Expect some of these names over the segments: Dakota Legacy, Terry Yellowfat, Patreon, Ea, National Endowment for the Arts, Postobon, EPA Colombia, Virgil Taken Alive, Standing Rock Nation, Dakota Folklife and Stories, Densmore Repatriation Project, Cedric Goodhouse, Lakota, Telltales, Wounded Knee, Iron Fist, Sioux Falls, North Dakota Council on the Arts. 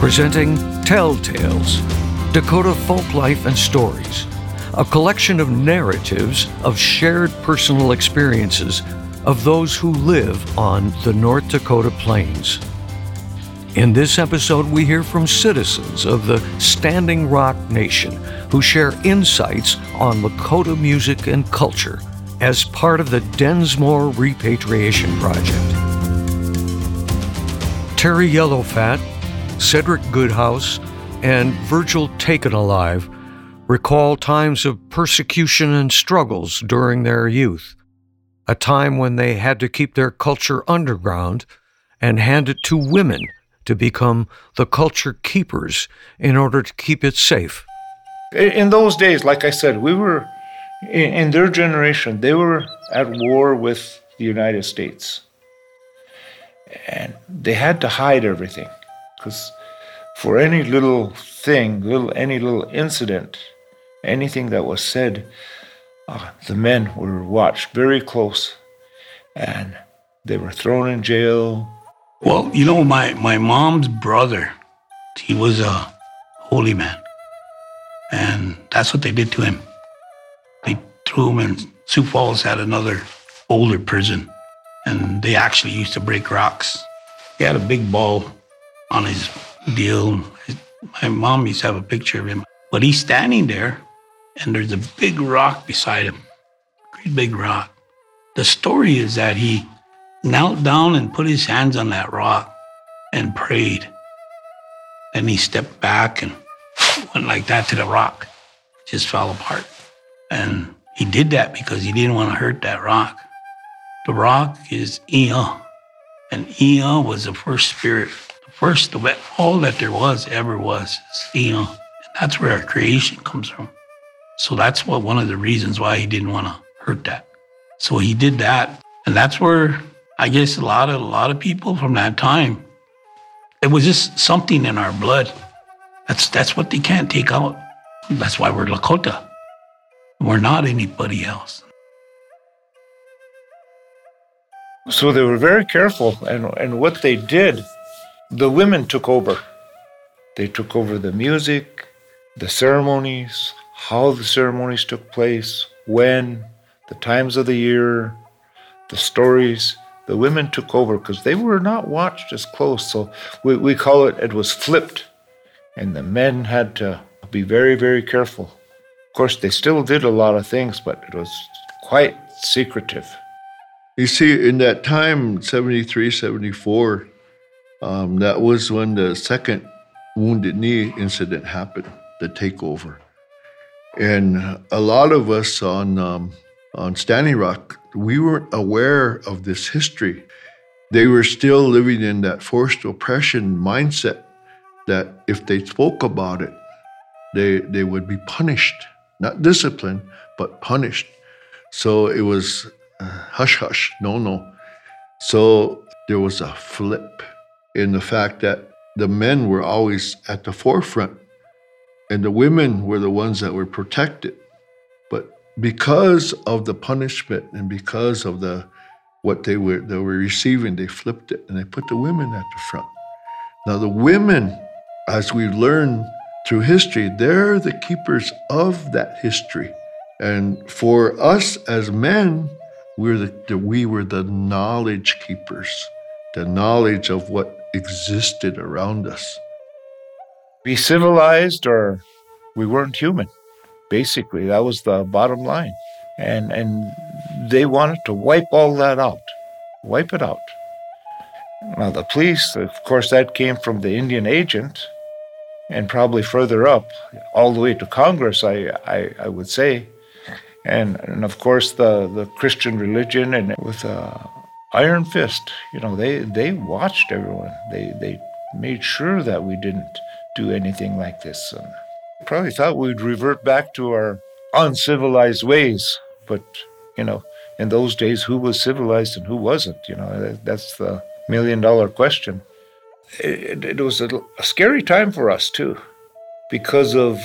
Presenting Telltales, Dakota Folklife and Stories, a collection of narratives of shared personal experiences of those who live on the North Dakota plains. In this episode, we hear from citizens of the Standing Rock Nation who share insights on Lakota music and culture as part of the Densmore Repatriation Project. Terry Yellowfat, Cedric Goodhouse, and Virgil Taken Alive recall times of persecution and struggles during their youth, a time when they had to keep their culture underground and hand it to women to become the culture keepers in order to keep it safe. In those days, like I said, we were, in their generation, they were at war with the United States. And they had to hide everything, because for any little thing, any little incident, anything that was said, the men were watched very close, and they were thrown in jail. Well, you know, my mom's brother, he was a holy man. And that's what they did to him. They threw him in Sioux Falls at another older prison. And they actually used to break rocks. He had a big ball on his deal. My mom used to have a picture of him. But he's standing there, and there's a big rock beside him. Great big rock. The story is that he knelt down and put his hands on that rock and prayed. Then he stepped back and went like that to the rock. Just fell apart. And he did that because he didn't want to hurt that rock. The rock is Ea. And Ea was the first spirit. The first of all that there was ever was Ea. And that's where our creation comes from. So that's what one of the reasons why he didn't want to hurt that. So he did that. And that's where I guess a lot of people from that time, it was just something in our blood. That's what they can't take out. That's why we're Lakota. We're not anybody else. So they were very careful, and what they did, the women took over. They took over the music, the ceremonies, how the ceremonies took place, when, the times of the year, the stories. The women took over because they were not watched as close. So we call it was flipped. And the men had to be very, very careful. Of course, they still did a lot of things, but it was quite secretive. You see, in that time, 73, 74, that was when the second Wounded Knee incident happened, the takeover. And a lot of us on Standing Rock, we weren't aware of this history. They were still living in that forced oppression mindset that if they spoke about it, they would be punished. Not disciplined, but punished. So it was hush-hush, no. So there was a flip in the fact that the men were always at the forefront and the women were the ones that were protected. Because of the punishment and because of what they were receiving, they flipped it and they put the women at the front. Now the women, as we've learned through history, they're the keepers of that history. And for us as men, we were the knowledge keepers, the knowledge of what existed around us. Be civilized or we weren't human. Basically, that was the bottom line. And they wanted to wipe all that out, wipe it out. Now, the police, of course, that came from the Indian agent and probably further up, all the way to Congress, I would say. And of course, the Christian religion and with iron fist, you know, they watched everyone. They made sure that we didn't do anything like this. And probably thought we'd revert back to our uncivilized ways, but, you know, in those days, who was civilized and who wasn't? You know, that's the million-dollar question. It was a scary time for us, too, because of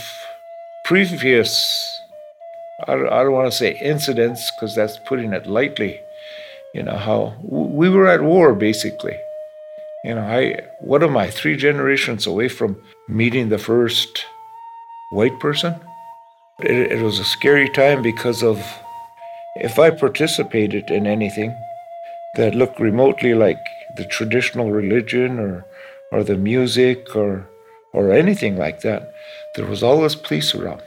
previous, I don't want to say incidents, because that's putting it lightly, you know, how we were at war, basically. You know, What am I, 3 generations away from meeting the first white person? It was a scary time because of, if I participated in anything that looked remotely like the traditional religion or the music or anything like that, there was always police around.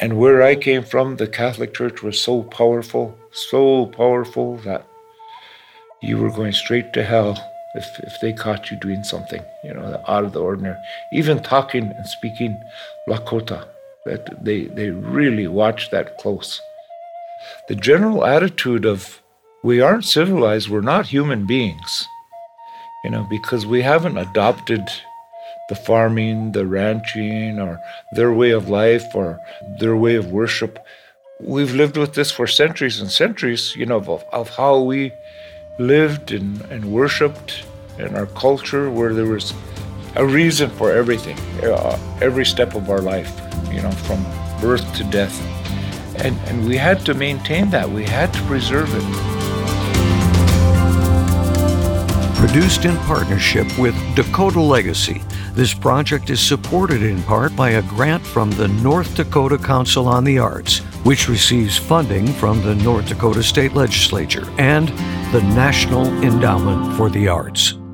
And where I came from, the Catholic Church was so powerful that you were going straight to hell if they caught you doing something, out of the ordinary. Even talking and speaking Lakota, that they really watched that close. The general attitude of, we aren't civilized, we're not human beings, because we haven't adopted the farming, the ranching, or their way of life, or their way of worship. We've lived with this for centuries and centuries, of how we lived and worshipped in our culture, where there was a reason for everything, every step of our life, from birth to death. And we had to maintain that. We had to preserve it. Produced in partnership with Dakota Legacy, this project is supported in part by a grant from the North Dakota Council on the Arts, which receives funding from the North Dakota State Legislature and the National Endowment for the Arts.